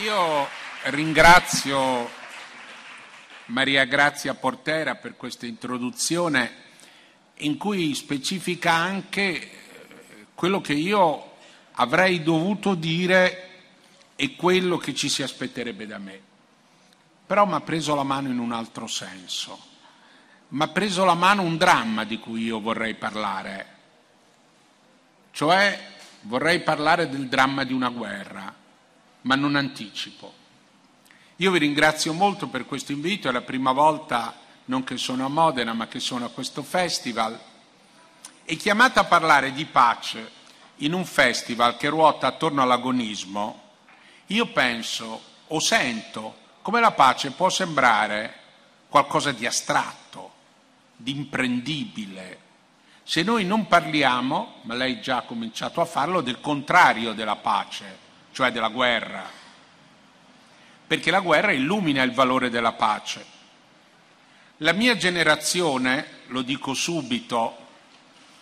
Io ringrazio Maria Grazia Portera per questa introduzione in cui specifica anche quello che io avrei dovuto dire e quello che ci si aspetterebbe da me. Però mi ha preso la mano in un altro senso. Mi ha preso la mano un dramma di cui io vorrei parlare. Cioè vorrei parlare del dramma di una guerra, ma non anticipo. Io vi ringrazio molto per questo invito, è la prima volta non che sono a Modena, ma che sono a questo festival. E chiamata a parlare di pace in un festival che ruota attorno all'agonismo, io penso o sento come la pace può sembrare qualcosa di astratto, di imprendibile, se noi non parliamo, ma lei già ha cominciato a farlo, del contrario della pace, cioè della guerra, perché la guerra illumina il valore della pace. La mia generazione, lo dico subito,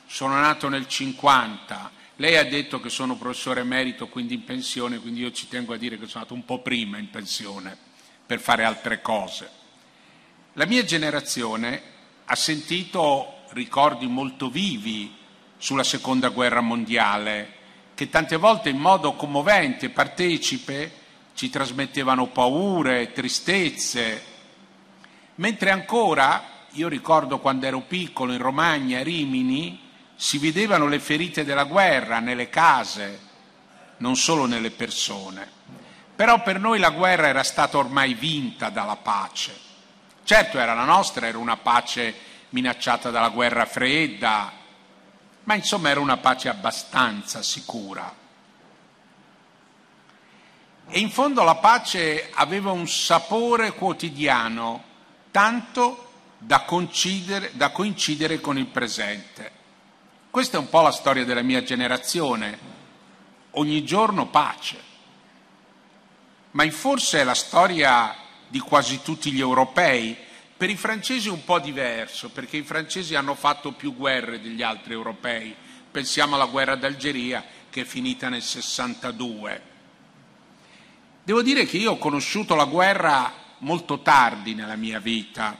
sono nato nel 50, lei ha detto che sono professore emerito, quindi in pensione, quindi io ci tengo a dire che sono nato un po' prima in pensione per fare altre cose. La mia generazione ha sentito ricordi molto vivi sulla Seconda Guerra Mondiale, che tante volte in modo commovente, partecipe, ci trasmettevano paure, tristezze, mentre ancora, io ricordo quando ero piccolo in Romagna, a Rimini, si vedevano le ferite della guerra nelle case, non solo nelle persone. Però per noi la guerra era stata ormai vinta dalla pace. Certo era la nostra, era una pace minacciata dalla guerra fredda, ma insomma era una pace abbastanza sicura. E in fondo la pace aveva un sapore quotidiano, tanto da coincidere con il presente. Questa è un po' la storia della mia generazione. Ogni giorno pace. Ma forse è la storia di quasi tutti gli europei. Per i francesi è un po' diverso, perché i francesi hanno fatto più guerre degli altri europei. Pensiamo alla guerra d'Algeria, che è finita nel 62. Devo dire che io ho conosciuto la guerra molto tardi nella mia vita.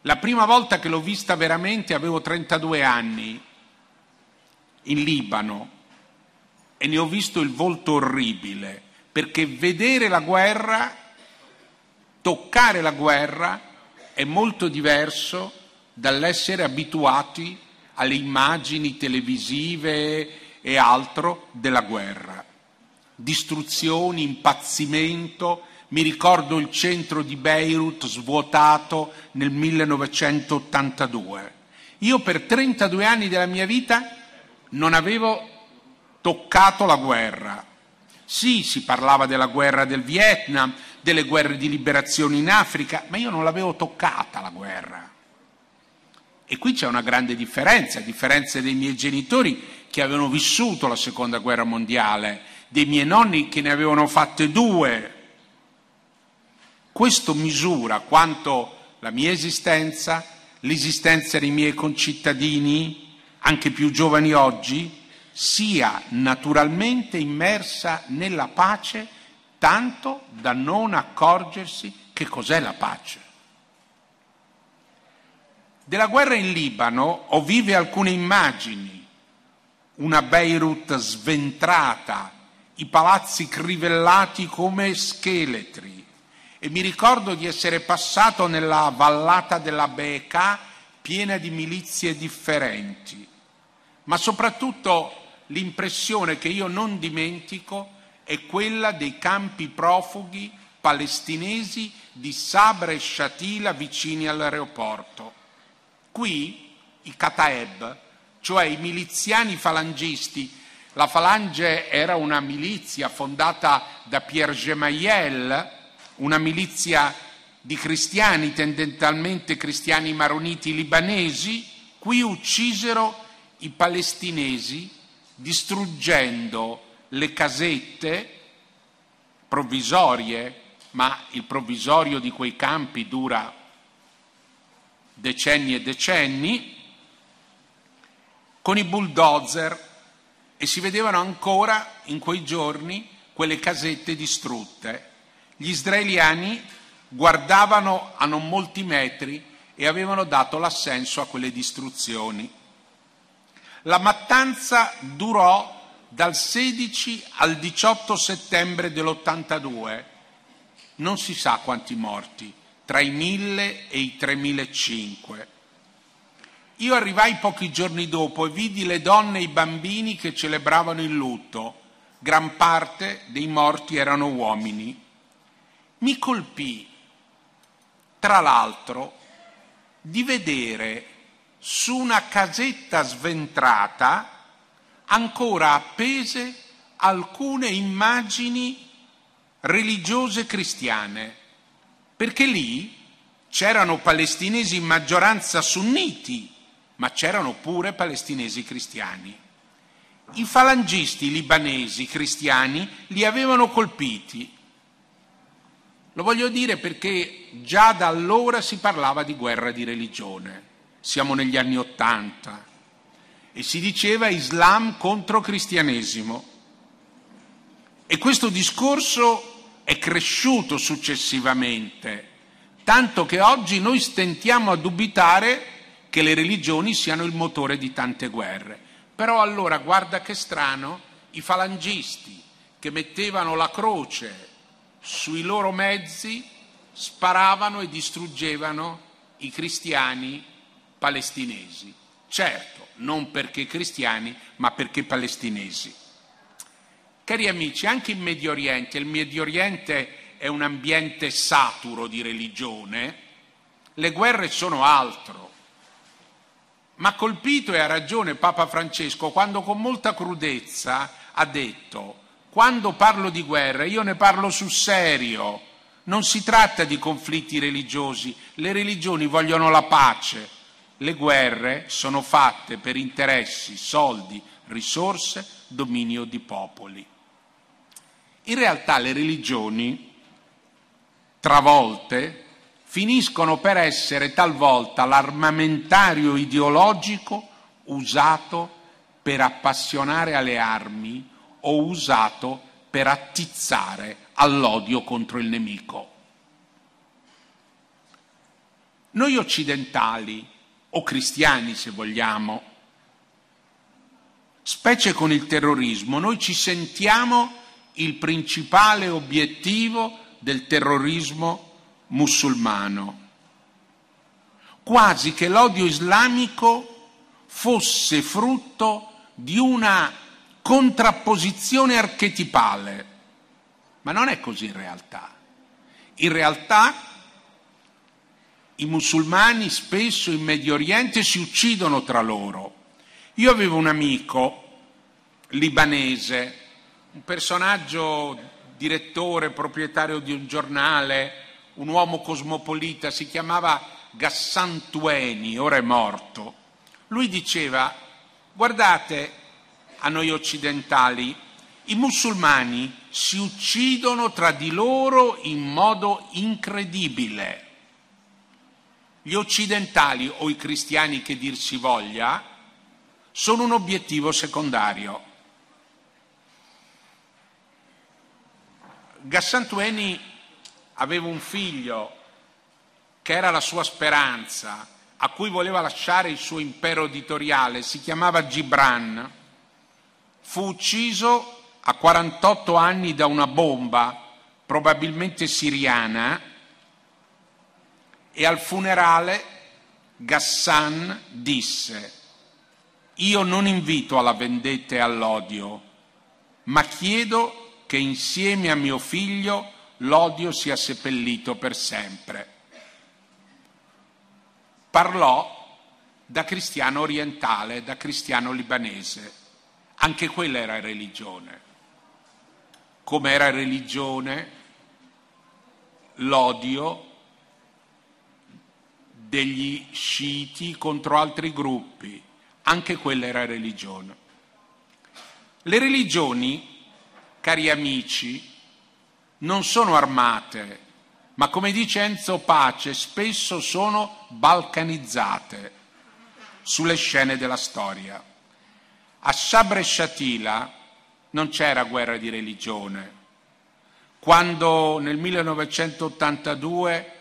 La prima volta che l'ho vista veramente avevo 32 anni, in Libano, e ne ho visto il volto orribile, perché vedere la guerra, toccare la guerra, è molto diverso dall'essere abituati alle immagini televisive e altro della guerra. Distruzioni, impazzimento. Mi ricordo il centro di Beirut svuotato nel 1982. Io per 32 anni della mia vita non avevo toccato la guerra. Sì, si parlava della guerra del Vietnam, delle guerre di liberazione in Africa, ma io non l'avevo toccata la guerra. E qui c'è una grande differenza, a differenza dei miei genitori che avevano vissuto la Seconda Guerra Mondiale, dei miei nonni che ne avevano fatte due. Questo misura quanto la mia esistenza, l'esistenza dei miei concittadini, anche più giovani oggi, sia naturalmente immersa nella pace, tanto da non accorgersi che cos'è la pace. Della guerra in Libano ho vive alcune immagini, una Beirut sventrata, i palazzi crivellati come scheletri, e mi ricordo di essere passato nella vallata della Beqa piena di milizie differenti, ma soprattutto l'impressione che io non dimentico è quella dei campi profughi palestinesi di Sabra e Shatila vicini all'aeroporto. Qui i Kataeb, cioè i miliziani falangisti, la falange era una milizia fondata da Pierre Gemayel, una milizia di cristiani, tendenzialmente cristiani maroniti libanesi, qui uccisero i palestinesi distruggendo le casette provvisorie, ma il provvisorio di quei campi dura decenni e decenni, con i bulldozer, e si vedevano ancora in quei giorni quelle casette distrutte. Gli israeliani guardavano a non molti metri e avevano dato l'assenso a quelle distruzioni. La mattanza durò dal 16 al 18 settembre dell'82, non si sa quanti morti, tra i 1.000 e i 3.500. Io arrivai pochi giorni dopo e vidi le donne e i bambini che celebravano il lutto. Gran parte dei morti erano uomini. Mi colpì, tra l'altro, di vedere su una casetta sventrata ancora appese alcune immagini religiose cristiane, perché lì c'erano palestinesi in maggioranza sunniti, ma c'erano pure palestinesi cristiani. I falangisti libanesi cristiani li avevano colpiti. Lo voglio dire perché già da allora si parlava di guerra di religione. Siamo negli anni '80 e si diceva Islam contro cristianesimo. E questo discorso è cresciuto successivamente, tanto che oggi noi stentiamo a dubitare che le religioni siano il motore di tante guerre. Però allora, guarda che strano, i falangisti che mettevano la croce sui loro mezzi sparavano e distruggevano i cristiani palestinesi. Certo, non perché cristiani, ma perché palestinesi. Cari amici, anche in Medio Oriente, il Medio Oriente è un ambiente saturo di religione, le guerre sono altro. Ma colpito, e ha ragione Papa Francesco, quando con molta crudezza ha detto: quando parlo di guerra io ne parlo sul serio, non si tratta di conflitti religiosi, le religioni vogliono la pace, le guerre sono fatte per interessi, soldi, risorse, dominio di popoli. In realtà le religioni, travolte, finiscono per essere talvolta l'armamentario ideologico usato per appassionare alle armi o usato per attizzare all'odio contro il nemico. Noi occidentali, o cristiani se vogliamo, specie con il terrorismo, noi ci sentiamo il principale obiettivo del terrorismo musulmano, quasi che l'odio islamico fosse frutto di una contrapposizione archetipale, ma non è così in realtà. In realtà i musulmani spesso in Medio Oriente si uccidono tra loro. Io avevo un amico libanese, un personaggio, direttore, proprietario di un giornale, un uomo cosmopolita, si chiamava Ghassan Tueni, ora è morto. Lui diceva: guardate a noi occidentali, i musulmani si uccidono tra di loro in modo incredibile. Gli occidentali, o i cristiani che dir si voglia, sono un obiettivo secondario. Ghassan Tueni aveva un figlio che era la sua speranza, a cui voleva lasciare il suo impero editoriale, si chiamava Gibran. Fu ucciso a 48 anni da una bomba, probabilmente siriana, e al funerale Ghassan disse: io non invito alla vendetta e all'odio, ma chiedo che insieme a mio figlio l'odio sia seppellito per sempre. Parlò da cristiano orientale, da cristiano libanese. Anche quella era religione. Come era religione l'odio degli sciiti contro altri gruppi. Anche quella era religione. Le religioni, cari amici, non sono armate, ma come dice Enzo Pace, spesso sono balcanizzate sulle scene della storia. A Sabra e Shatila non c'era guerra di religione, Quando nel 1982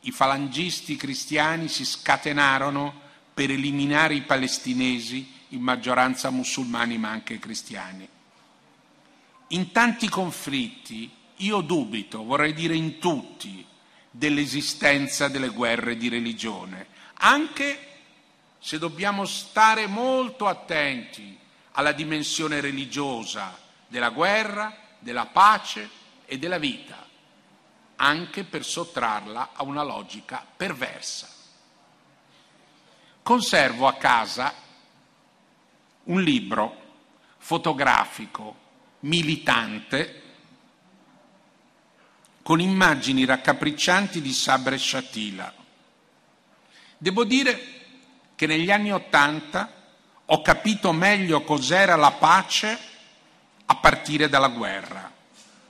i falangisti cristiani si scatenarono per eliminare i palestinesi, in maggioranza musulmani ma anche cristiani. In tanti conflitti, io dubito, vorrei dire in tutti, dell'esistenza delle guerre di religione, anche se dobbiamo stare molto attenti alla dimensione religiosa della guerra, della pace e della vita, anche per sottrarla a una logica perversa. Conservo a casa un libro fotografico militante con immagini raccapriccianti di Sabra e Shatila. Devo dire che negli anni '80 ho capito meglio cos'era la pace a partire dalla guerra.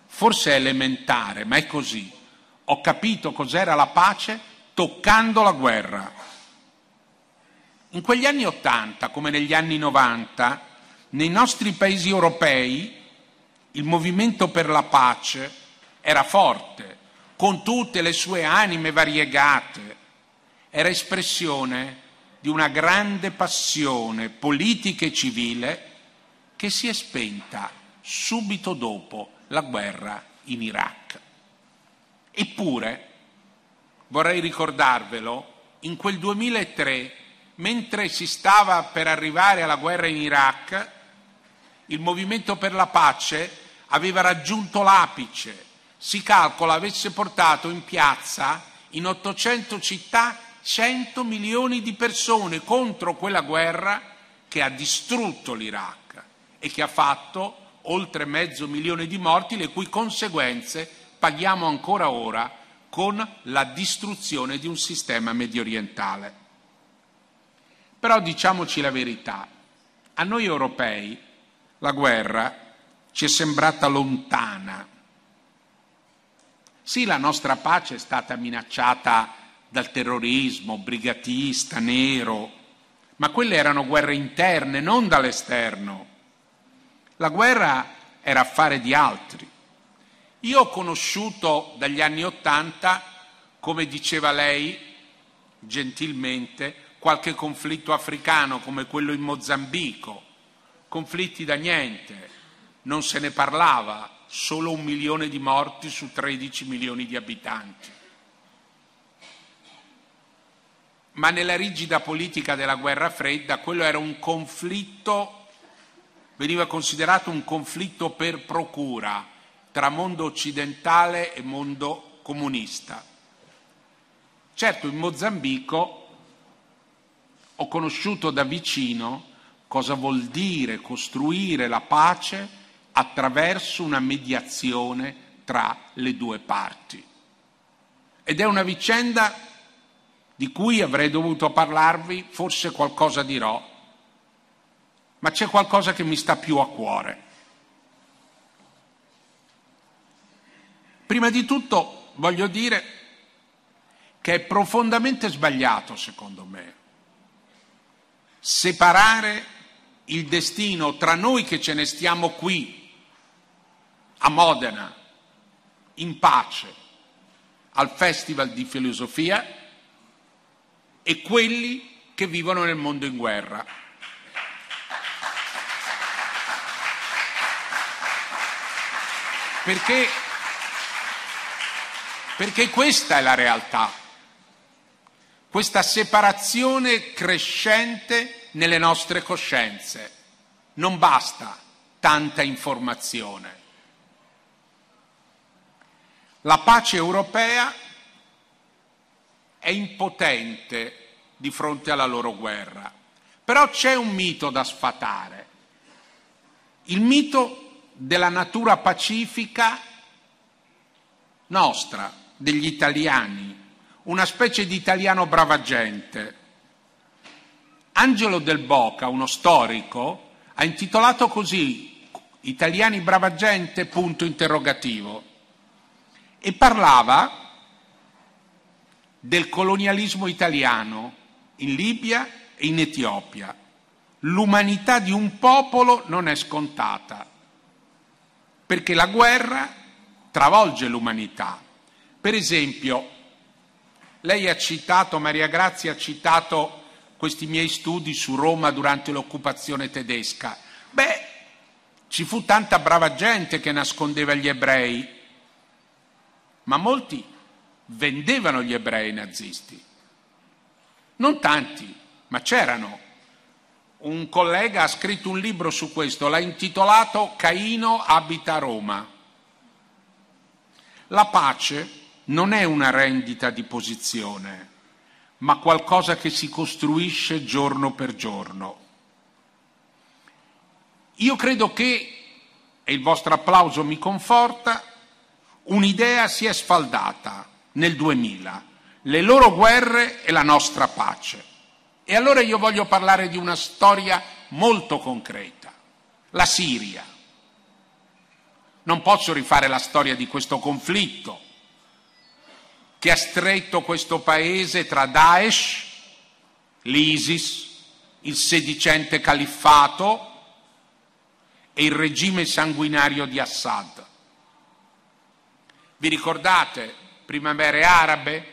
Forse è elementare, ma è così. Ho capito cos'era la pace toccando la guerra. In quegli anni '80, come negli anni '90, nei nostri paesi europei il movimento per la pace era forte, con tutte le sue anime variegate. Era espressione di una grande passione politica e civile che si è spenta subito dopo la guerra in Iraq. Eppure, vorrei ricordarvelo, in quel 2003, mentre si stava per arrivare alla guerra in Iraq, il movimento per la pace aveva raggiunto l'apice. Si calcola avesse portato in piazza, in 800 città, 100 milioni di persone contro quella guerra che ha distrutto l'Iraq e che ha fatto oltre mezzo milione di morti, le cui conseguenze paghiamo ancora ora con la distruzione di un sistema mediorientale. Però diciamoci la verità, a noi europei la guerra ci è sembrata lontana. Sì, la nostra pace è stata minacciata dal terrorismo brigatista, nero, ma quelle erano guerre interne, non dall'esterno. La guerra era affare di altri. Io ho conosciuto dagli anni '80, come diceva lei gentilmente, qualche conflitto africano come quello in Mozambico, conflitti da niente, non se ne parlava, solo 1 milione di morti su 13 milioni di abitanti. Ma nella rigida politica della guerra fredda quello era un conflitto, veniva considerato un conflitto per procura tra mondo occidentale e mondo comunista. Certo, in Mozambico ho conosciuto da vicino cosa vuol dire costruire la pace attraverso una mediazione tra le due parti. Ed è una vicenda di cui avrei dovuto parlarvi, forse qualcosa dirò, ma c'è qualcosa che mi sta più a cuore. Prima di tutto voglio dire che è profondamente sbagliato, secondo me, separare il destino tra noi che ce ne stiamo qui, a Modena, in pace, al Festival di Filosofia, e quelli che vivono nel mondo in guerra. Perché questa è la realtà, questa separazione crescente nelle nostre coscienze. Non basta tanta informazione. La pace europea è impotente di fronte alla loro guerra, però c'è un mito da sfatare, il mito della natura pacifica nostra, degli italiani, una specie di italiano bravagente. Angelo Del Boca, uno storico, ha intitolato così Italiani bravagente, punto interrogativo, e parlava del colonialismo italiano in Libia e in Etiopia. L'umanità di un popolo non è scontata, perché la guerra travolge l'umanità. Per esempio, lei ha citato, Maria Grazia ha citato questi miei studi su Roma durante l'occupazione tedesca. Beh, ci fu tanta brava gente che nascondeva gli ebrei, ma molti vendevano gli ebrei nazisti. Non tanti, ma c'erano. Un collega ha scritto un libro su questo, l'ha intitolato Caino abita Roma. La pace non è una rendita di posizione, ma qualcosa che si costruisce giorno per giorno. Io credo che, e il vostro applauso mi conforta, un'idea si è sfaldata nel 2000, le loro guerre e la nostra pace. E allora io voglio parlare di una storia molto concreta, la Siria. Non posso rifare la storia di questo conflitto che ha stretto questo paese tra Daesh, l'ISIS, il sedicente califfato e il regime sanguinario di Assad. Vi ricordate? Primavere arabe,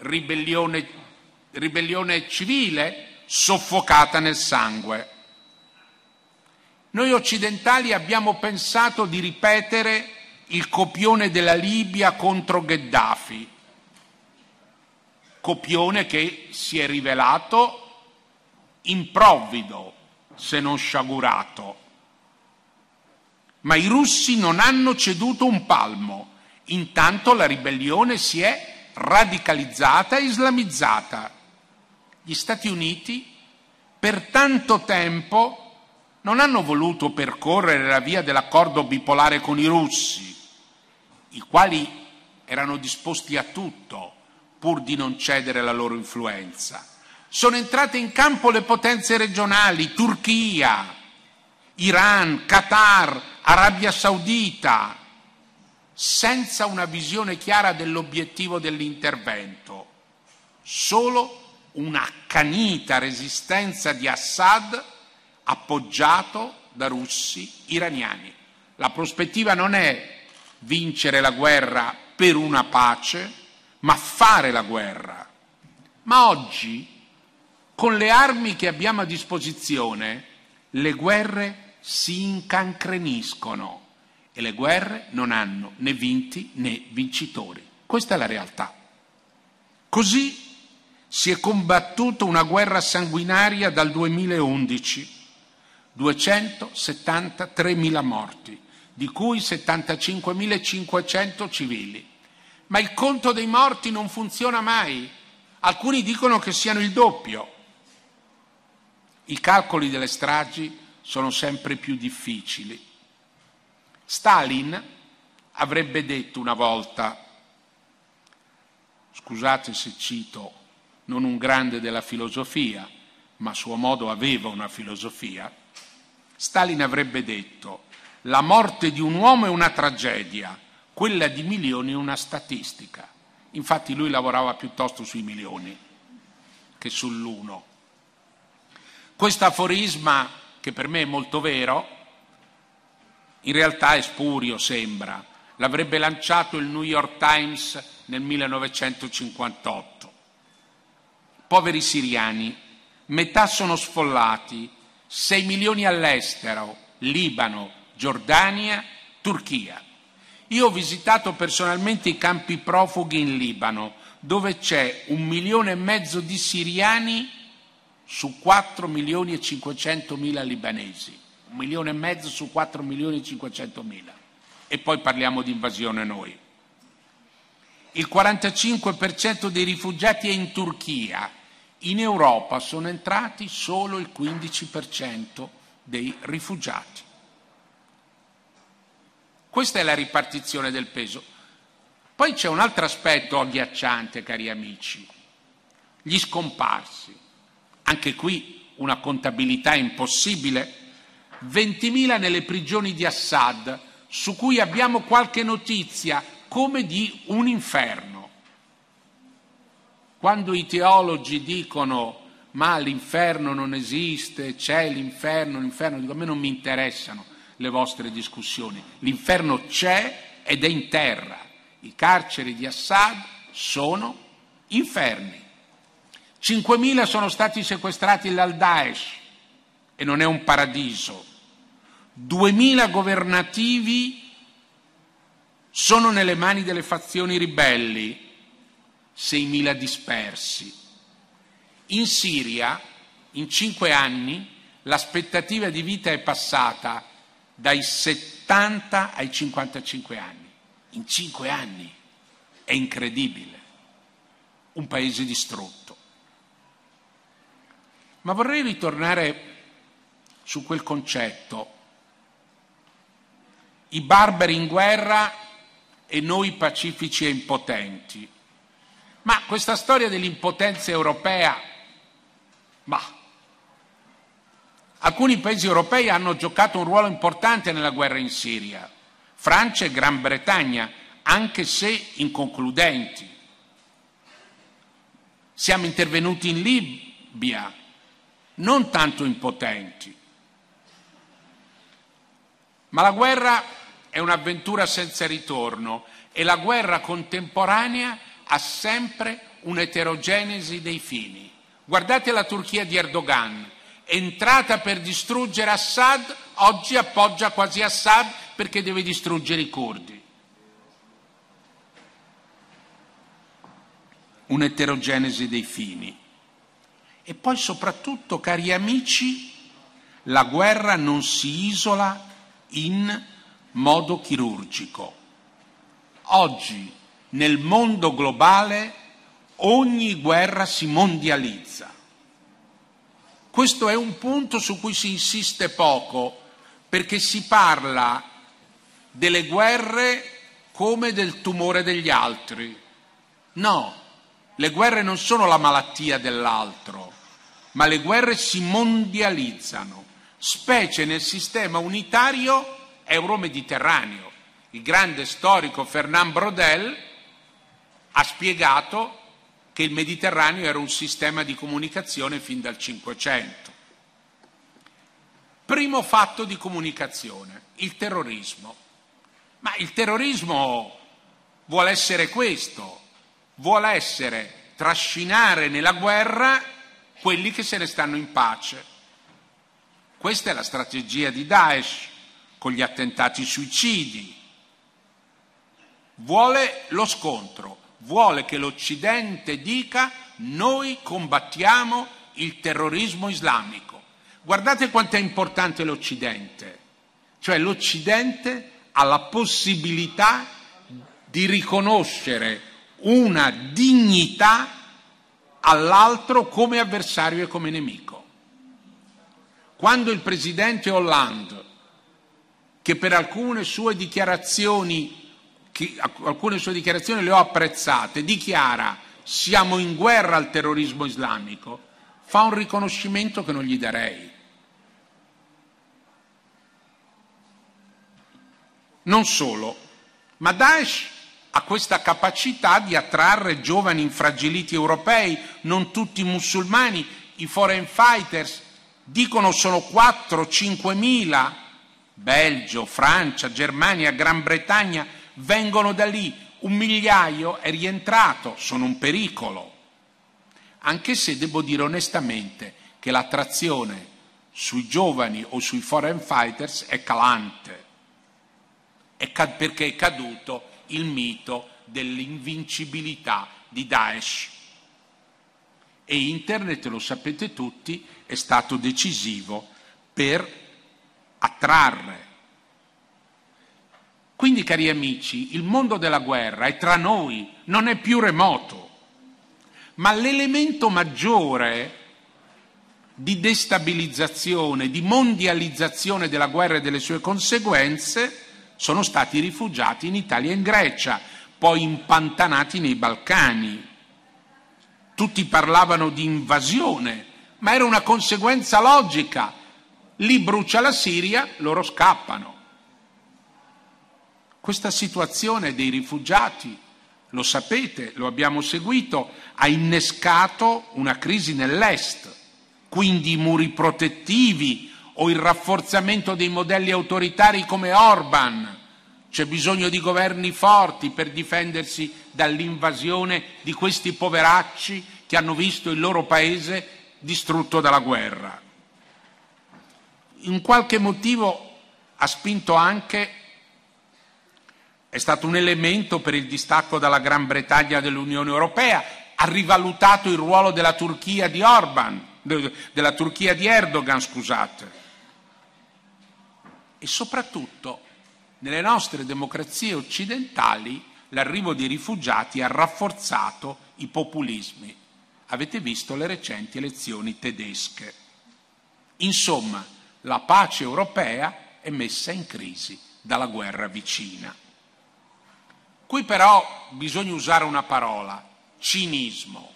ribellione civile soffocata nel sangue. Noi occidentali abbiamo pensato di ripetere il copione della Libia contro Gheddafi, copione che si è rivelato improvvido, se non sciagurato. Ma i russi non hanno ceduto un palmo, intanto la ribellione si è radicalizzata e islamizzata. Gli Stati Uniti per tanto tempo non hanno voluto percorrere la via dell'accordo bipolare con i russi, i quali erano disposti a tutto pur di non cedere la loro influenza. Sono entrate in campo le potenze regionali, Turchia, Iran, Qatar, Arabia Saudita, senza una visione chiara dell'obiettivo dell'intervento, solo un'accanita resistenza di Assad appoggiato da russi iraniani. La prospettiva non è vincere la guerra per una pace, ma fare la guerra. Ma oggi, con le armi che abbiamo a disposizione, le guerre si incancreniscono e le guerre non hanno né vinti né vincitori. Questa è la realtà. Così si è combattuta una guerra sanguinaria dal 2011, 273.000 morti, di cui 75.500 civili. Ma il conto dei morti non funziona mai, alcuni dicono che siano il doppio. I calcoli delle stragi sono sempre più difficili. Stalin avrebbe detto una volta, scusate se cito, non un grande della filosofia, ma a suo modo aveva una filosofia, Stalin avrebbe detto: la morte di un uomo è una tragedia, quella di milioni è una statistica. Infatti lui lavorava piuttosto sui milioni che sull'uno. Questo aforisma, che per me è molto vero, in realtà è spurio, sembra. L'avrebbe lanciato il New York Times nel 1958. Poveri siriani, metà sono sfollati, 6 milioni all'estero, Libano, Giordania, Turchia. Io ho visitato personalmente i campi profughi in Libano, dove c'è 1,5 milioni di siriani su 4.500.000 libanesi. 1,5 milioni su 4.500.000. E poi parliamo di invasione noi. Il 45% dei rifugiati è in Turchia. In Europa sono entrati solo il 15% dei rifugiati. Questa è la ripartizione del peso. Poi c'è un altro aspetto agghiacciante, cari amici, gli scomparsi. Anche qui una contabilità impossibile. 20.000 nelle prigioni di Assad, su cui abbiamo qualche notizia come di un inferno. Quando i teologi dicono ma l'inferno non esiste, c'è l'inferno, dico a me non mi interessano le vostre discussioni, l'inferno c'è ed è in terra. I carceri di Assad sono inferni. 5.000 sono stati sequestrati dal Daesh e non è un paradiso. 2.000 governativi sono nelle mani delle fazioni ribelli, 6.000 dispersi. In Siria, in 5 anni, l'aspettativa di vita è passata dai 70 ai 55 anni. In 5 anni è incredibile. Un paese distrutto. Ma vorrei ritornare su quel concetto. I barbari in guerra e noi pacifici e impotenti. Ma questa storia dell'impotenza europea, alcuni paesi europei hanno giocato un ruolo importante nella guerra in Siria, Francia e Gran Bretagna, anche se inconcludenti. Siamo intervenuti in Libia, non tanto impotenti. Ma la guerra è un'avventura senza ritorno e la guerra contemporanea ha sempre un'eterogenesi dei fini. Guardate la Turchia di Erdogan, entrata per distruggere Assad, oggi appoggia quasi Assad perché deve distruggere i curdi. Un'eterogenesi dei fini. E poi soprattutto, cari amici, la guerra non si isola in modo chirurgico. Oggi, nel mondo globale, ogni guerra si mondializza. Questo è un punto su cui si insiste poco, perché si parla delle guerre come del tumore degli altri. No, le guerre non sono la malattia dell'altro, ma le guerre si mondializzano, specie nel sistema unitario euromediterraneo. Il grande storico Fernand Braudel ha spiegato che il Mediterraneo era un sistema di comunicazione fin dal Cinquecento. Primo fatto di comunicazione, il terrorismo. Ma il terrorismo vuole essere questo, vuole essere trascinare nella guerra quelli che se ne stanno in pace. Questa è la strategia di Daesh con gli attentati suicidi. Vuole lo scontro. Vuole che l'Occidente dica noi combattiamo il terrorismo islamico. Guardate quanto è importante l'Occidente. Cioè l'Occidente ha la possibilità di riconoscere una dignità all'altro come avversario e come nemico. Quando il presidente Hollande, che per alcune sue dichiarazioni le ho apprezzate, dichiara siamo in guerra al terrorismo islamico, fa un riconoscimento che non gli darei. Non solo, ma Daesh ha questa capacità di attrarre giovani infragiliti europei, non tutti musulmani. I foreign fighters dicono sono 4-5.000, Belgio, Francia, Germania, Gran Bretagna, vengono da lì, 1 migliaio è rientrato, sono un pericolo. Anche se devo dire onestamente che l'attrazione sui giovani o sui foreign fighters è calante, perché è caduto il mito dell'invincibilità di Daesh. E internet, lo sapete tutti, è stato decisivo per attrarre. Quindi, cari amici, il mondo della guerra è tra noi, non è più remoto, ma l'elemento maggiore di destabilizzazione, di mondializzazione della guerra e delle sue conseguenze sono stati i rifugiati in Italia e in Grecia, poi impantanati nei Balcani. Tutti parlavano di invasione, ma era una conseguenza logica. Lì brucia la Siria, loro scappano. Questa situazione dei rifugiati, lo sapete, lo abbiamo seguito, ha innescato una crisi nell'est, quindi i muri protettivi o il rafforzamento dei modelli autoritari come Orban C'è bisogno di governi forti per difendersi dall'invasione di questi poveracci che hanno visto il loro paese distrutto dalla guerra. Un qualche motivo ha spinto anche, è stato un elemento per il distacco dalla Gran Bretagna dell'Unione Europea, ha rivalutato il ruolo della Turchia di Erdogan, scusate. E soprattutto nelle nostre democrazie occidentali l'arrivo dei rifugiati ha rafforzato i populismi. Avete visto le recenti elezioni tedesche. Insomma, la pace europea è messa in crisi dalla guerra vicina. Qui però bisogna usare una parola, cinismo.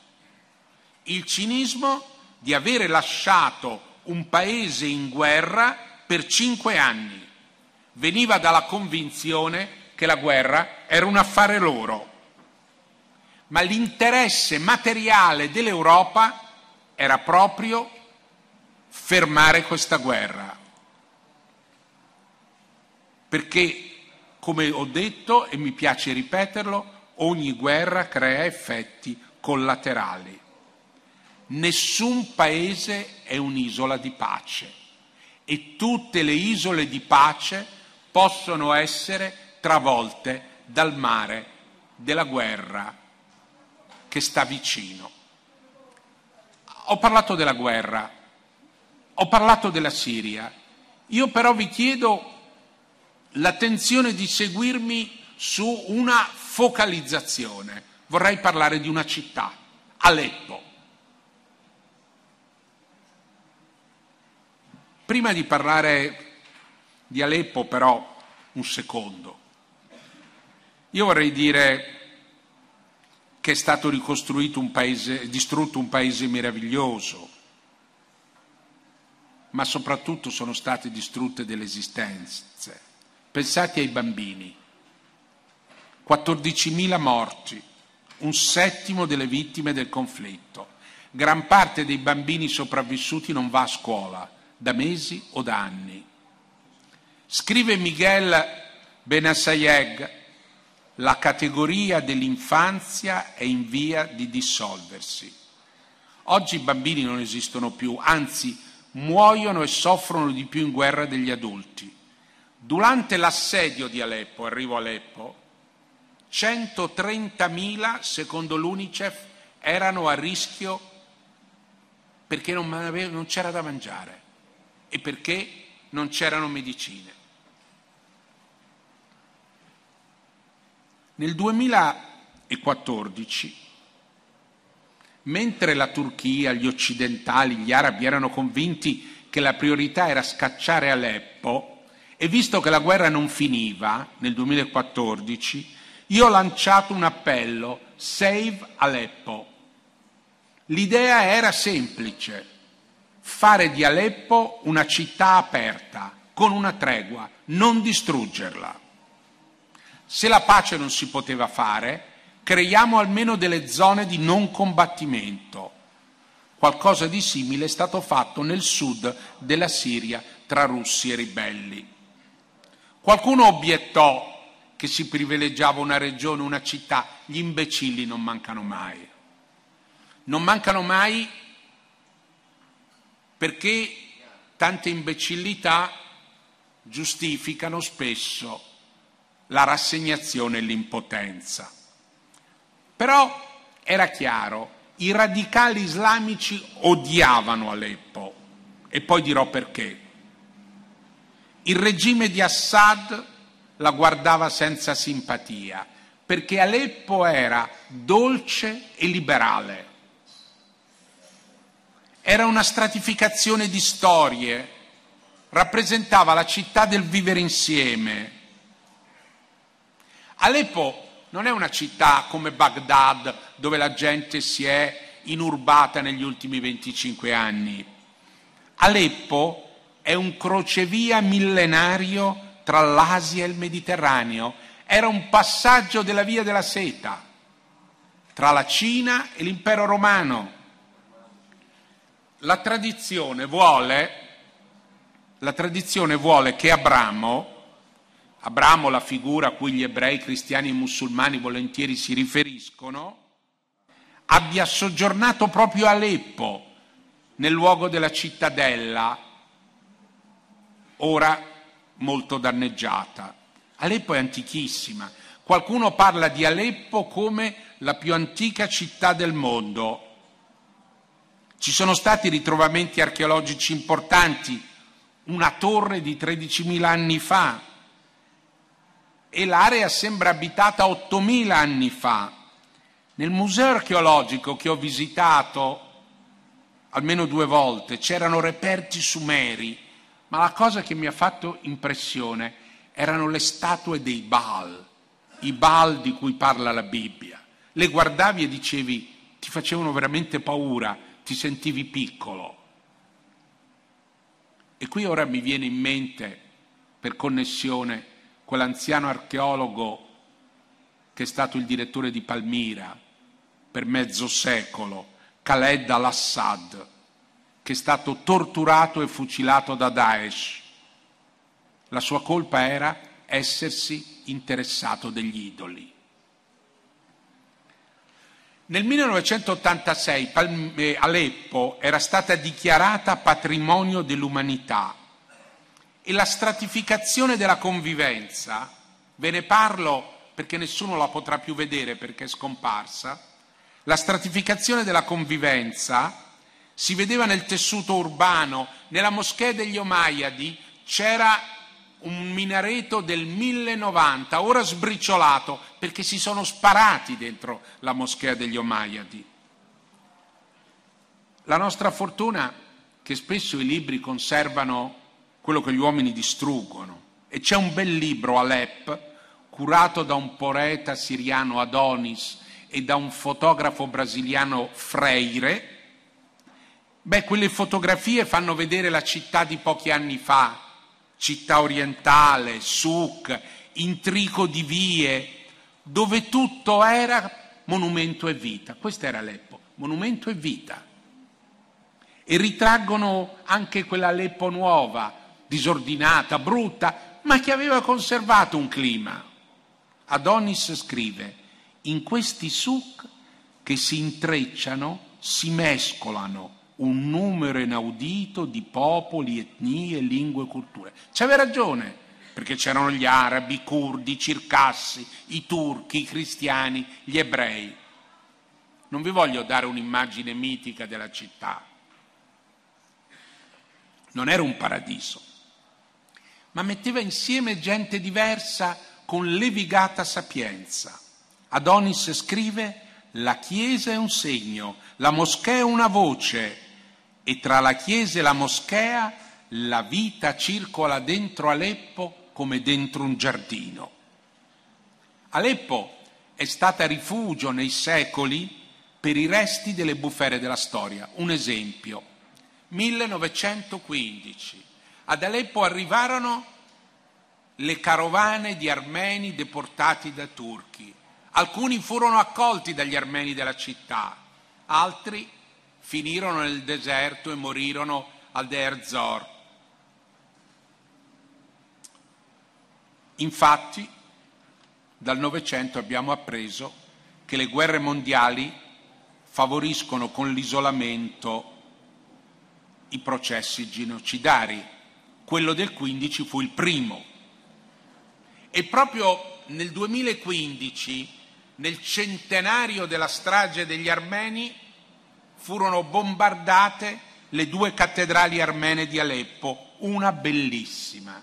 Il cinismo di avere lasciato un paese in guerra per 5 anni. Veniva dalla convinzione che la guerra era un affare loro, ma l'interesse materiale dell'Europa era proprio fermare questa guerra, perché, come ho detto e mi piace ripeterlo, ogni guerra crea effetti collaterali. Nessun paese è un'isola di pace e tutte le isole di pace possono essere travolte dal mare della guerra che sta vicino. Ho parlato della guerra, ho parlato della Siria. Io però vi chiedo l'attenzione di seguirmi su una focalizzazione. Vorrei parlare di una città, Aleppo. Prima di parlare di Aleppo però un secondo. Io vorrei dire che è stato ricostruito un paese, distrutto un paese meraviglioso, ma soprattutto sono state distrutte delle esistenze. Pensate ai bambini, 14.000 morti, un settimo delle vittime del conflitto. Gran parte dei bambini sopravvissuti non va a scuola da mesi o da anni. Scrive Miguel Benassayeg, la categoria dell'infanzia è in via di dissolversi. Oggi i bambini non esistono più, anzi muoiono e soffrono di più in guerra degli adulti. Durante l'assedio di Aleppo, arrivo a Aleppo, 130.000, secondo l'UNICEF, erano a rischio perché non c'era da mangiare e perché non c'erano medicine. Nel 2014, mentre la Turchia, gli occidentali, gli arabi erano convinti che la priorità era scacciare Aleppo, e visto che la guerra non finiva nel 2014, io ho lanciato un appello, Save Aleppo. L'idea era semplice, fare di Aleppo una città aperta, con una tregua, non distruggerla. Se la pace non si poteva fare, creiamo almeno delle zone di non combattimento. Qualcosa di simile è stato fatto nel sud della Siria tra russi e ribelli. Qualcuno obiettò che si privilegiava una regione, una città. Gli imbecilli non mancano mai. Non mancano mai perché tante imbecillità giustificano spesso la rassegnazione e l'impotenza. Però era chiaro, i radicali islamici odiavano Aleppo, e poi dirò perché. Il regime di Assad la guardava senza simpatia, perché Aleppo era dolce e liberale. Era una stratificazione di storie, rappresentava la città del vivere insieme. Aleppo non è una città come Baghdad, dove la gente si è inurbata negli ultimi 25 anni. Aleppo è un crocevia millenario tra l'Asia e il Mediterraneo. Era un passaggio della Via della Seta, tra la Cina e l'Impero Romano. La tradizione vuole che Abramo Abramo, la figura a cui gli ebrei, cristiani e musulmani volentieri si riferiscono, abbia soggiornato proprio a Aleppo, nel luogo della cittadella, ora molto danneggiata. Aleppo è antichissima. Qualcuno parla di Aleppo come la più antica città del mondo. Ci sono stati ritrovamenti archeologici importanti, una torre di 13.000 anni fa, e l'area sembra abitata 8.000 anni fa. Nel museo archeologico che ho visitato almeno 2 volte c'erano reperti sumeri, ma la cosa che mi ha fatto impressione erano le statue dei Baal, i Baal di cui parla la Bibbia. Le guardavi e dicevi, ti facevano veramente paura, ti sentivi piccolo. E qui ora mi viene in mente, per connessione, quell'anziano archeologo che è stato il direttore di Palmira per mezzo secolo, Khaled al-Assad, che è stato torturato e fucilato da Daesh. La sua colpa era essersi interessato degli idoli. Nel 1986 Aleppo era stata dichiarata patrimonio dell'umanità e la stratificazione della convivenza, ve ne parlo perché nessuno la potrà più vedere perché è scomparsa, la stratificazione della convivenza si vedeva nel tessuto urbano. Nella moschea degli Omayadi c'era un minareto del 1090, ora sbriciolato perché si sono sparati dentro la moschea degli Omayadi. La nostra fortuna che spesso i libri conservano quello che gli uomini distruggono, e c'è un bel libro, Aleppo, curato da un poeta siriano, Adonis, e da un fotografo brasiliano, Freire. Beh, quelle fotografie fanno vedere la città di pochi anni fa, città orientale, souk, intrico di vie, dove tutto era monumento e vita. Questa era Aleppo, monumento e vita. E ritraggono anche quella Aleppo nuova, disordinata, brutta, ma che aveva conservato un clima. Adonis scrive, in questi souk che si intrecciano, si mescolano un numero inaudito di popoli, etnie, lingue e culture. C'aveva ragione, perché c'erano gli arabi, i curdi, i circassi, i turchi, i cristiani, gli ebrei. Non vi voglio dare un'immagine mitica della città. Non era un paradiso, ma metteva insieme gente diversa con levigata sapienza. Adonis scrive, la chiesa è un segno, la moschea è una voce, e tra la chiesa e la moschea la vita circola dentro Aleppo come dentro un giardino. Aleppo è stata rifugio nei secoli per i resti delle bufere della storia. Un esempio, 1915. Ad Aleppo arrivarono le carovane di armeni deportati da turchi. Alcuni furono accolti dagli armeni della città, altri finirono nel deserto e morirono al Deir Zor. Infatti, dal Novecento abbiamo appreso che le guerre mondiali favoriscono con l'isolamento i processi genocidari. Quello del 15 fu il primo. E proprio nel 2015, nel centenario della strage degli armeni, furono bombardate le 2 cattedrali armene di Aleppo, una bellissima.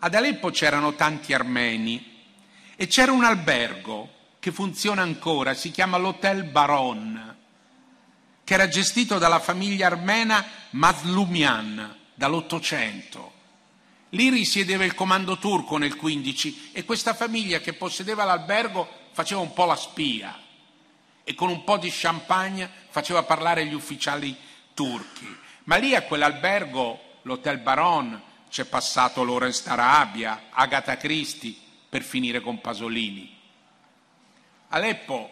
Ad Aleppo c'erano tanti armeni e c'era un albergo che funziona ancora, si chiama l'Hotel Baron, che era gestito dalla famiglia armena Mazlumian dall'800. Lì risiedeva il comando turco nel 15 e questa famiglia che possedeva l'albergo faceva un po' la spia e con un po' di champagne faceva parlare gli ufficiali turchi. Ma lì a quell'albergo, l'Hotel Baron, c'è passato Lawrence d'Arabia, Agatha Christie, per finire con Pasolini. Aleppo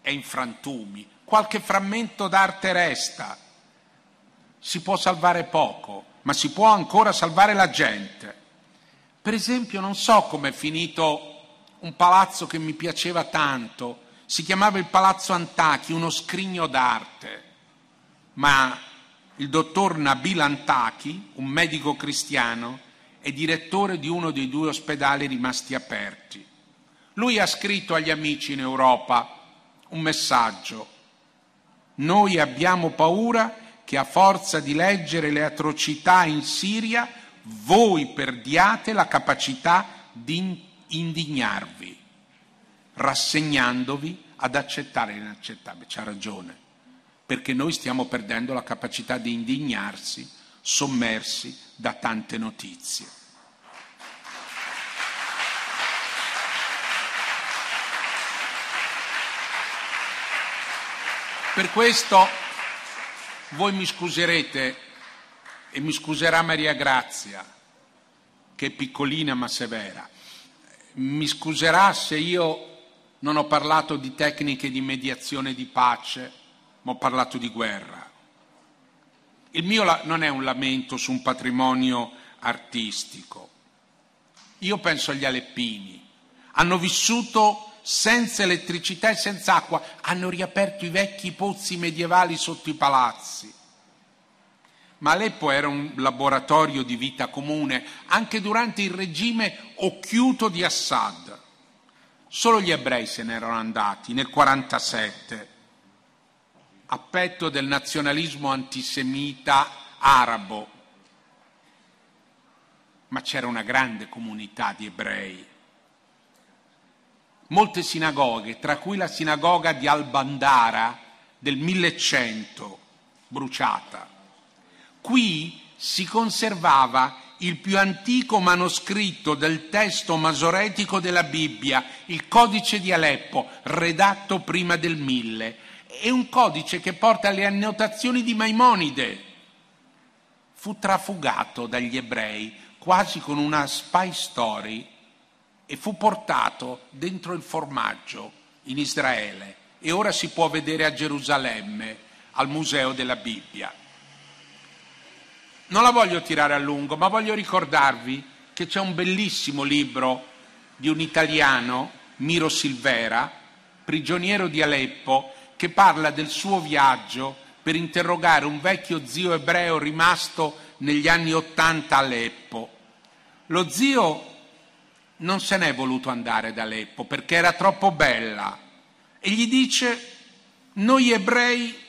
è in frantumi, qualche frammento d'arte resta. Si può salvare poco, ma si può ancora salvare la gente. Per esempio, non so com'è finito un palazzo che mi piaceva tanto, si chiamava il Palazzo Antachi, uno scrigno d'arte, ma il dottor Nabil Antachi, un medico cristiano, è direttore di uno dei due ospedali rimasti aperti. Lui ha scritto agli amici in Europa un messaggio: noi abbiamo paura che a forza di leggere le atrocità in Siria voi perdiate la capacità di indignarvi, rassegnandovi ad accettare l'inaccettabile. C'ha ragione, perché noi stiamo perdendo la capacità di indignarsi, sommersi da tante notizie. Per questo voi mi scuserete, e mi scuserà Maria Grazia, che è piccolina ma severa, mi scuserà se io non ho parlato di tecniche di mediazione di pace, ma ho parlato di guerra. Il mio non è un lamento su un patrimonio artistico. Io penso agli aleppini. Hanno vissuto senza elettricità e senza acqua, hanno riaperto i vecchi pozzi medievali sotto i palazzi. Ma Aleppo era un laboratorio di vita comune, anche durante il regime occhiuto di Assad. Solo gli ebrei se ne erano andati nel 1947, a petto del nazionalismo antisemita arabo. Ma c'era una grande comunità di ebrei. Molte sinagoghe, tra cui la sinagoga di Al-Bandara del 1100, bruciata. Qui si conservava il più antico manoscritto del testo masoretico della Bibbia, il Codice di Aleppo, redatto prima del 1000. È un codice che porta le annotazioni di Maimonide. Fu trafugato dagli ebrei quasi con una spy story e fu portato dentro il formaggio in Israele e ora si può vedere a Gerusalemme, al Museo della Bibbia. Non la voglio tirare a lungo, ma voglio ricordarvi che c'è un bellissimo libro di un italiano, Miro Silvera, prigioniero di Aleppo, che parla del suo viaggio per interrogare un vecchio zio ebreo rimasto negli anni '80 a Aleppo. Lo zio non se n'è voluto andare da Aleppo perché era troppo bella e gli dice: noi ebrei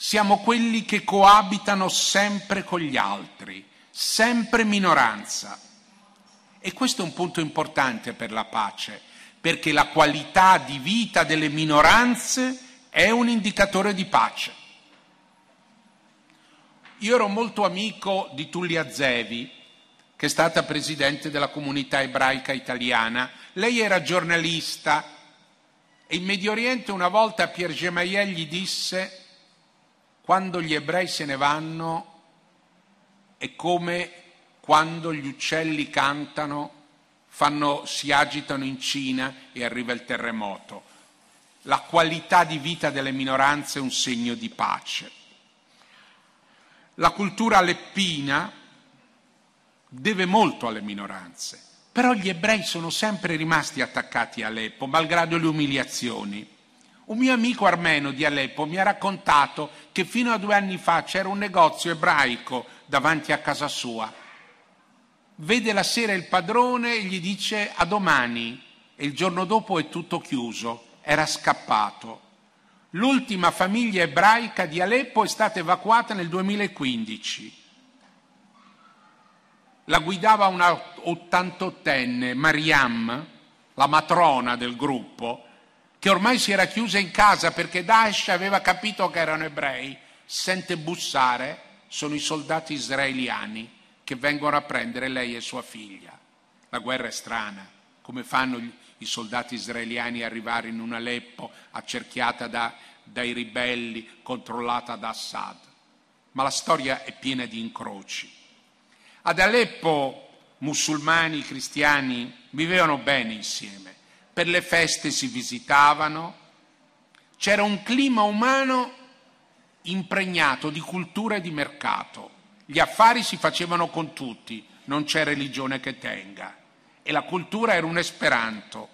siamo quelli che coabitano sempre con gli altri, sempre minoranza. E questo è un punto importante per la pace, perché la qualità di vita delle minoranze è un indicatore di pace. Io ero molto amico di Tullia Zevi, che è stata presidente della comunità ebraica italiana. Lei era giornalista e in Medio Oriente una volta Pierre Gemayel gli disse: quando gli ebrei se ne vanno è come quando gli uccelli cantano, si agitano in Cina e arriva il terremoto. La qualità di vita delle minoranze è un segno di pace. La cultura aleppina deve molto alle minoranze, però gli ebrei sono sempre rimasti attaccati a Aleppo, malgrado le umiliazioni. Un mio amico armeno di Aleppo mi ha raccontato che fino a 2 anni fa c'era un negozio ebraico davanti a casa sua. Vede la sera il padrone e gli dice: a domani, e il giorno dopo è tutto chiuso. Era scappato. L'ultima famiglia ebraica di Aleppo è stata evacuata nel 2015. La guidava una 88enne, Mariam, la matrona del gruppo, che ormai si era chiusa in casa perché Daesh aveva capito che erano ebrei. Sente bussare, sono i soldati israeliani che vengono a prendere lei e sua figlia. La guerra è strana. Come fanno i soldati israeliani ad arrivare in un Aleppo accerchiata dai ribelli, controllata da Assad? Ma la storia è piena di incroci. Ad Aleppo musulmani, cristiani vivevano bene insieme, per le feste si visitavano, c'era un clima umano impregnato di cultura e di mercato. Gli affari si facevano con tutti, non c'è religione che tenga. E la cultura era un esperanto.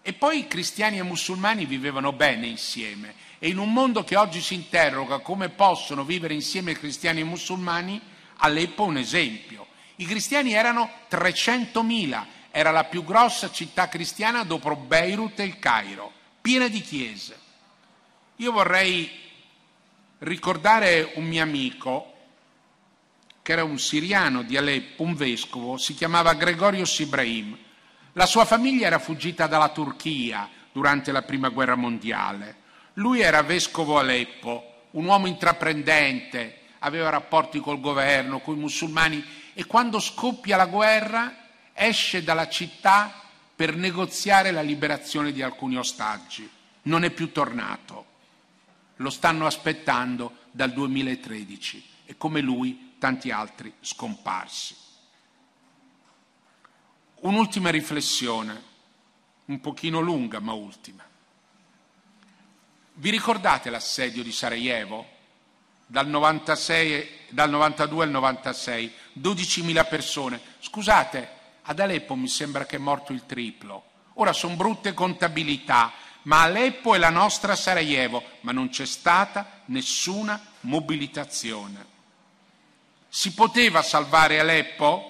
E poi cristiani e musulmani vivevano bene insieme. E in un mondo che oggi si interroga come possono vivere insieme cristiani e musulmani, Aleppo è un esempio. I cristiani erano 300.000, era la più grossa città cristiana dopo Beirut e il Cairo, piena di chiese. Io vorrei ricordare un mio amico, che era un siriano di Aleppo, un vescovo, si chiamava Gregorios Ibrahim. La sua famiglia era fuggita dalla Turchia durante la Prima Guerra Mondiale. Lui era vescovo a Aleppo, un uomo intraprendente, aveva rapporti col governo, coi musulmani, e quando scoppia la guerra esce dalla città per negoziare la liberazione di alcuni ostaggi. Non è più tornato. Lo stanno aspettando dal 2013 e come lui tanti altri scomparsi. Un'ultima riflessione, un pochino lunga ma ultima. Vi ricordate l'assedio di Sarajevo? Dal 92 al 96, 12.000 persone. Scusate, ad Aleppo mi sembra che è morto il triplo. Ora sono brutte contabilità, ma Aleppo è la nostra Sarajevo, ma non c'è stata nessuna mobilitazione. Si poteva salvare Aleppo?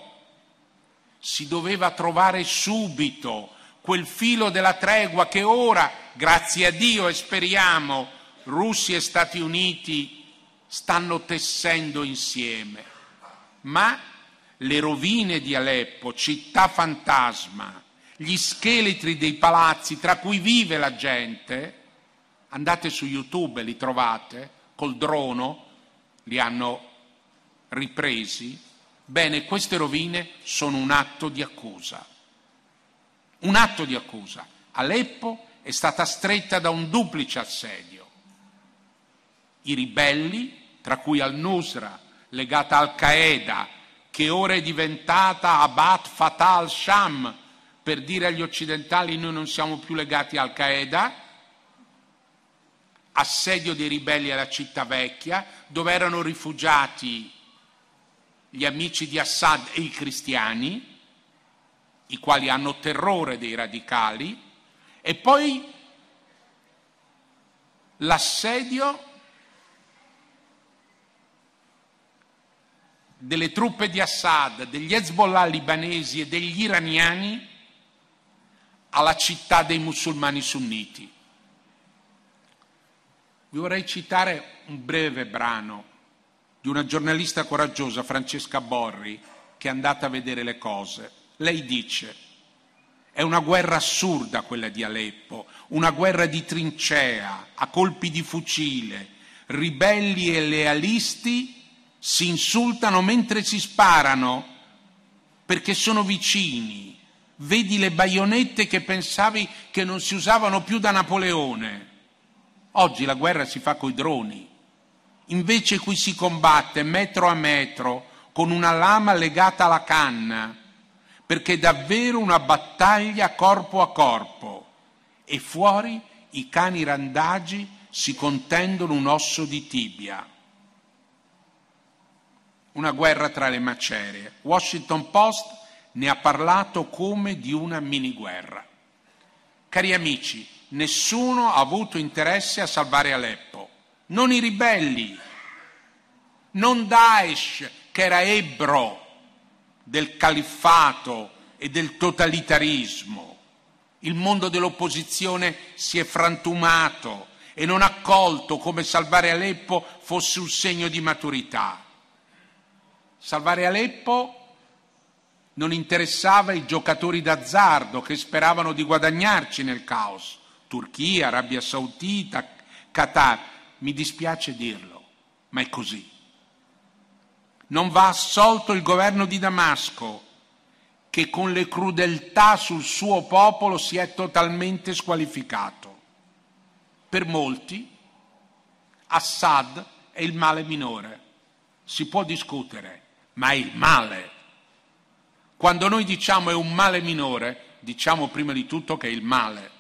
Si doveva trovare subito quel filo della tregua che ora, grazie a Dio e speriamo, Russia e Stati Uniti stanno tessendo insieme, ma le rovine di Aleppo, città fantasma, gli scheletri dei palazzi tra cui vive la gente, andate su YouTube, li trovate, col drono, li hanno ripresi, bene, queste rovine sono un atto di accusa. Un atto di accusa. Aleppo è stata stretta da un duplice assedio. I ribelli, tra cui al-Nusra, legata al-Qaeda, che ora è diventata Abad Fatah al-Sham, per dire agli occidentali noi non siamo più legati al-Qaeda, assedio dei ribelli alla città vecchia, dove erano rifugiati gli amici di Assad e i cristiani, i quali hanno terrore dei radicali, e poi l'assedio delle truppe di Assad, degli Hezbollah libanesi e degli iraniani alla città dei musulmani sunniti. Vi vorrei citare un breve brano di una giornalista coraggiosa, Francesca Borri, che è andata a vedere le cose. Lei dice: è una guerra assurda quella di Aleppo, una guerra di trincea, a colpi di fucile, ribelli e lealisti si insultano mentre si sparano perché sono vicini. Vedi le baionette che pensavi che non si usavano più da Napoleone. Oggi la guerra si fa coi droni. Invece qui si combatte metro a metro con una lama legata alla canna, perché è davvero una battaglia corpo a corpo. E fuori i cani randagi si contendono un osso di tibia. Una guerra tra le macerie. Washington Post ne ha parlato come di una miniguerra. Cari amici, nessuno ha avuto interesse a salvare Aleppo. Non i ribelli, non Daesh, che era ebro del califfato e del totalitarismo. Il mondo dell'opposizione si è frantumato e non ha colto come salvare Aleppo fosse un segno di maturità. Salvare Aleppo non interessava i giocatori d'azzardo che speravano di guadagnarci nel caos. Turchia, Arabia Saudita, Qatar. Mi dispiace dirlo, ma è così. Non va assolto il governo di Damasco, che con le crudeltà sul suo popolo si è totalmente squalificato. Per molti, Assad è il male minore. Si può discutere. Ma è il male. Quando noi diciamo è un male minore, diciamo prima di tutto che è il male.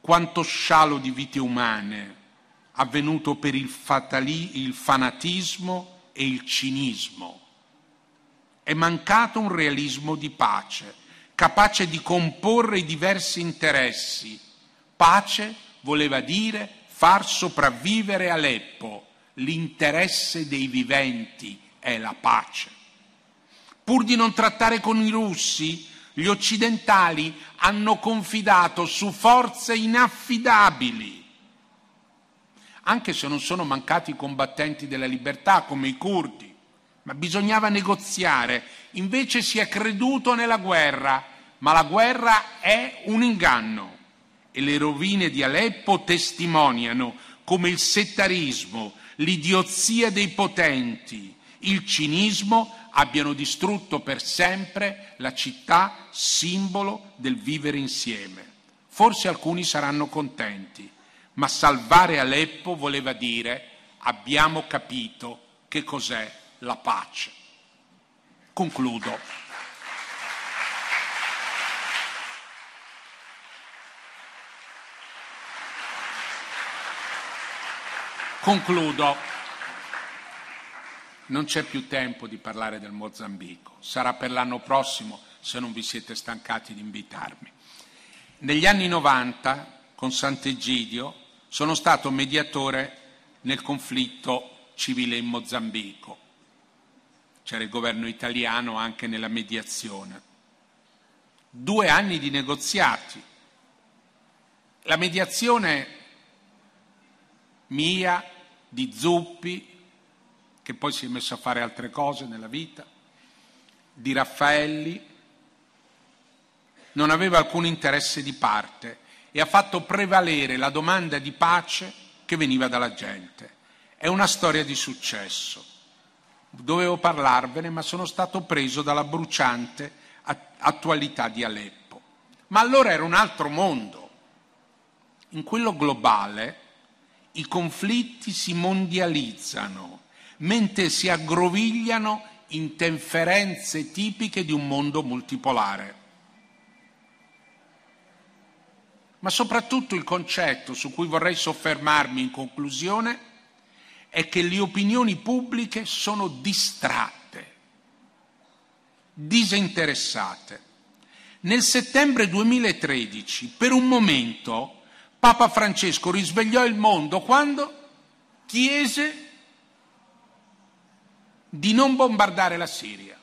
Quanto scialo di vite umane, avvenuto per il fanatismo e il cinismo. È mancato un realismo di pace, capace di comporre i diversi interessi. Pace voleva dire far sopravvivere Aleppo. L'interesse dei viventi è la pace. Pur di non trattare con i russi, gli occidentali hanno confidato su forze inaffidabili. Anche se non sono mancati i combattenti della libertà, come i curdi, ma bisognava negoziare. Invece si è creduto nella guerra, ma la guerra è un inganno. E le rovine di Aleppo testimoniano come il settarismo, l'idiozia dei potenti, il cinismo abbiano distrutto per sempre la città simbolo del vivere insieme. Forse alcuni saranno contenti, ma salvare Aleppo voleva dire abbiamo capito che cos'è la pace. Concludo. Non c'è più tempo di parlare del Mozambico, sarà per l'anno prossimo se non vi siete stancati di invitarmi. Negli anni 90, con Sant'Egidio, sono stato mediatore nel conflitto civile in Mozambico. C'era il governo italiano anche nella mediazione. 2 anni di negoziati. La mediazione mia, di Zuppi, che poi si è messo a fare altre cose nella vita, di Raffaelli, non aveva alcun interesse di parte e ha fatto prevalere la domanda di pace che veniva dalla gente. È una storia di successo. Dovevo parlarvene, ma sono stato preso dalla bruciante attualità di Aleppo. Ma allora era un altro mondo. In quello globale i conflitti si mondializzano, mentre si aggrovigliano interferenze tipiche di un mondo multipolare. Ma soprattutto il concetto su cui vorrei soffermarmi in conclusione è che le opinioni pubbliche sono distratte, disinteressate. Nel settembre 2013, per un momento, Papa Francesco risvegliò il mondo quando chiese di non bombardare la Siria.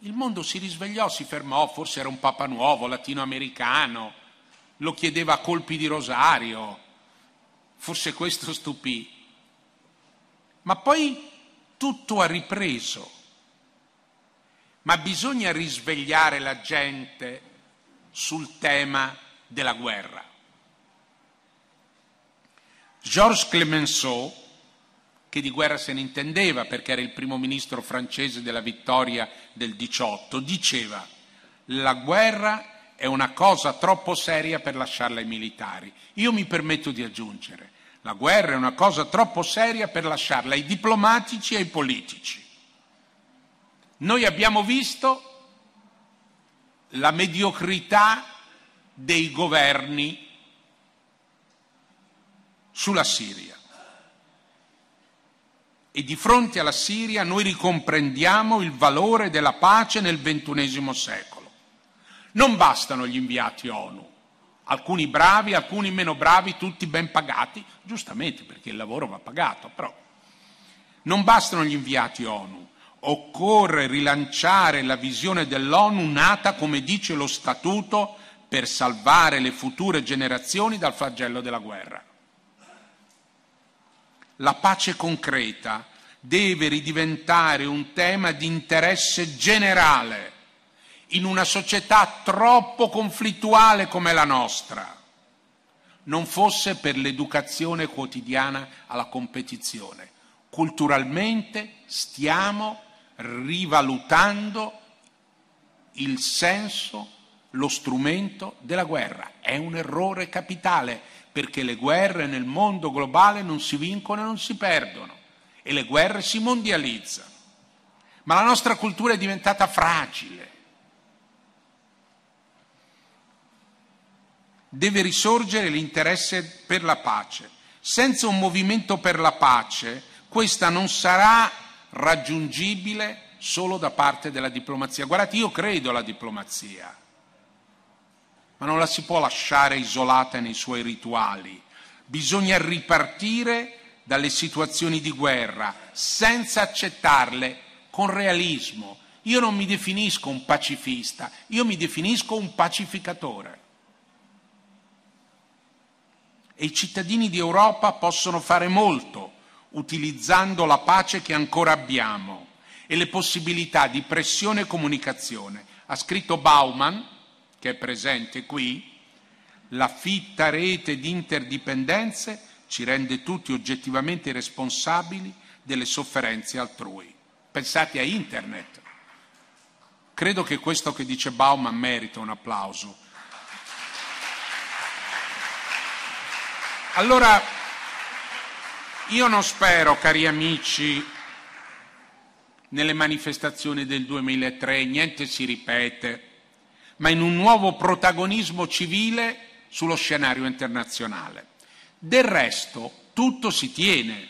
Il mondo si risvegliò, si fermò, forse era un papa nuovo, latinoamericano, lo chiedeva a colpi di rosario, forse questo stupì. Ma poi tutto ha ripreso. Ma bisogna risvegliare la gente sul tema della guerra. Georges Clemenceau, che di guerra se ne intendeva perché era il primo ministro francese della vittoria del 18, diceva: la guerra è una cosa troppo seria per lasciarla ai militari. Io mi permetto di aggiungere: la guerra è una cosa troppo seria per lasciarla ai diplomatici e ai politici. Noi abbiamo visto la mediocrità dei governi sulla Siria. E di fronte alla Siria noi ricomprendiamo il valore della pace nel XXI secolo. Non bastano gli inviati ONU, alcuni bravi, alcuni meno bravi, tutti ben pagati, giustamente perché il lavoro va pagato, però non bastano gli inviati ONU. Occorre rilanciare la visione dell'ONU nata, come dice lo Statuto, per salvare le future generazioni dal flagello della guerra. La pace concreta deve ridiventare un tema di interesse generale in una società troppo conflittuale come la nostra, non fosse per l'educazione quotidiana alla competizione. Culturalmente stiamo rivalutando il senso, lo strumento della guerra. È un errore capitale. Perché le guerre nel mondo globale non si vincono e non si perdono, e le guerre si mondializzano. Ma la nostra cultura è diventata fragile. deve risorgere l'interesse per la pace. Senza un movimento per la pace, questa non sarà raggiungibile solo da parte della diplomazia. Guardate, io credo alla diplomazia, ma non la si può lasciare isolata nei suoi rituali. Bisogna ripartire dalle situazioni di guerra, senza accettarle, con realismo. Io non mi definisco un pacifista, io mi definisco un pacificatore. E i cittadini di Europa possono fare molto utilizzando la pace che ancora abbiamo e le possibilità di pressione e comunicazione. Ha scritto Bauman, che è presente qui, la fitta rete di interdipendenze ci rende tutti oggettivamente responsabili delle sofferenze altrui. Pensate a Internet. Credo che questo che dice Bauman merita un applauso. Allora, io non spero, cari amici, nelle manifestazioni del 2003, niente si ripete, ma in un nuovo protagonismo civile sullo scenario internazionale. Del resto, tutto si tiene.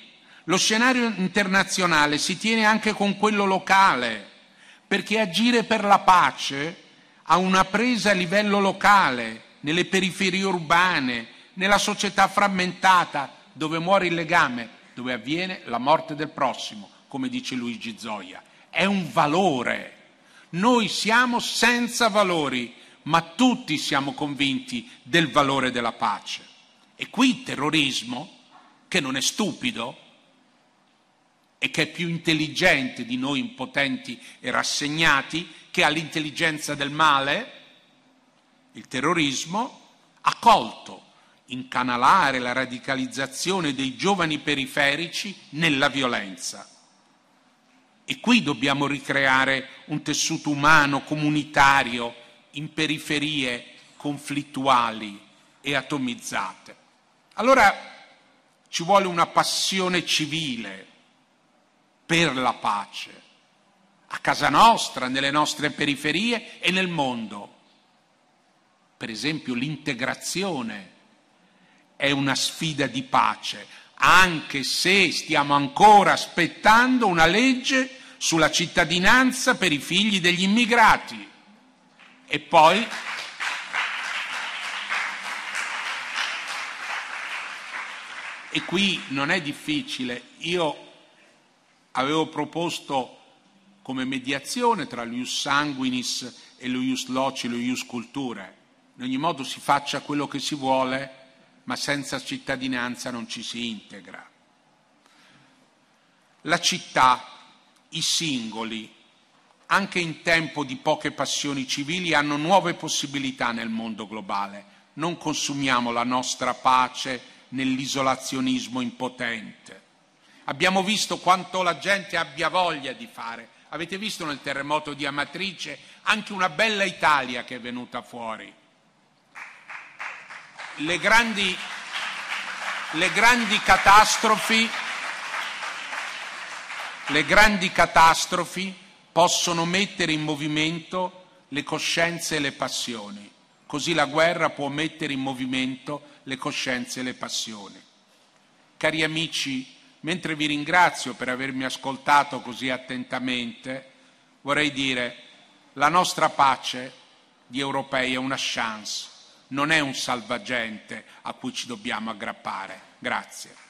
Lo scenario internazionale si tiene anche con quello locale, perché agire per la pace ha una presa a livello locale, nelle periferie urbane, nella società frammentata, dove muore il legame, dove avviene la morte del prossimo, come dice Luigi Zoia. È un valore. Noi siamo senza valori, ma tutti siamo convinti del valore della pace. E qui il terrorismo, che non è stupido, e che è più intelligente di noi impotenti e rassegnati, che ha l'intelligenza del male, il terrorismo ha colto incanalare la radicalizzazione dei giovani periferici nella violenza. E qui dobbiamo ricreare un tessuto umano, comunitario, in periferie conflittuali e atomizzate. Allora ci vuole una passione civile per la pace, a casa nostra, nelle nostre periferie e nel mondo. Per esempio l'integrazione è una sfida di pace, anche se stiamo ancora aspettando una legge sulla cittadinanza per i figli degli immigrati. E poi e qui non è difficile, io avevo proposto come mediazione tra lo ius sanguinis e lo ius loci, lo ius culturae. In ogni modo si faccia quello che si vuole, ma senza cittadinanza non ci si integra. La città, i singoli, anche in tempo di poche passioni civili, hanno nuove possibilità nel mondo globale. Non consumiamo la nostra pace nell'isolazionismo impotente. Abbiamo visto quanto la gente abbia voglia di fare. Avete visto nel terremoto di Amatrice anche una bella Italia che è venuta fuori. Le grandi catastrofi possono mettere in movimento le coscienze e le passioni. Così la guerra può mettere in movimento le coscienze e le passioni. Cari amici, mentre vi ringrazio per avermi ascoltato così attentamente, vorrei dire: la nostra pace di europei è una chance. Non è un salvagente a cui ci dobbiamo aggrappare. Grazie.